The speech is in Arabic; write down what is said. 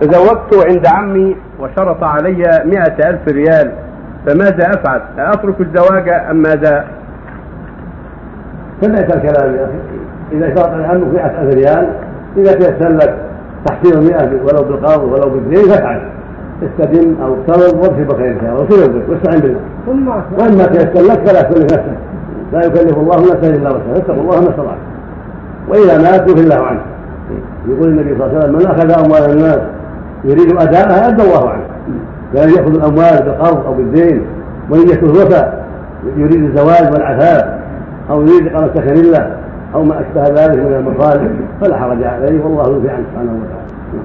تزوجت عند عمي وشرط علي 100,000 ريال، فماذا أفعل؟ أترك الزواج أم ماذا؟ فليس الكلام يا أخي، إذا شرط عنه 100,000 ريال إذا تيسر لك تحصيل 100 ولو بالقرض ولو بالدين فافعل، استدم أو اقترض واكسب خير إن شاء الله وسيرزقك واستعن بالله، وإما تيسر لك فلا تكلف نفسك، لا يكلف الله نفسا إلا وسعها، فاتقوا الله ما استطعتم، وإذا مات يغفر الله عنه. يقول النبي صلى الله عليه وسلم: من أخذ أموال الناس يريد أداءها أدى الله عنه، لأن يأخذ الأموال بالقرض أو بالدين، وإن يكون الوفاء يريد الزواج والعفاف أو يريد إقامة سكن الله أو ما أشبه ذلك من المصالح فلا حرج عليه، والله يعفو عنه سبحانه وتعالى.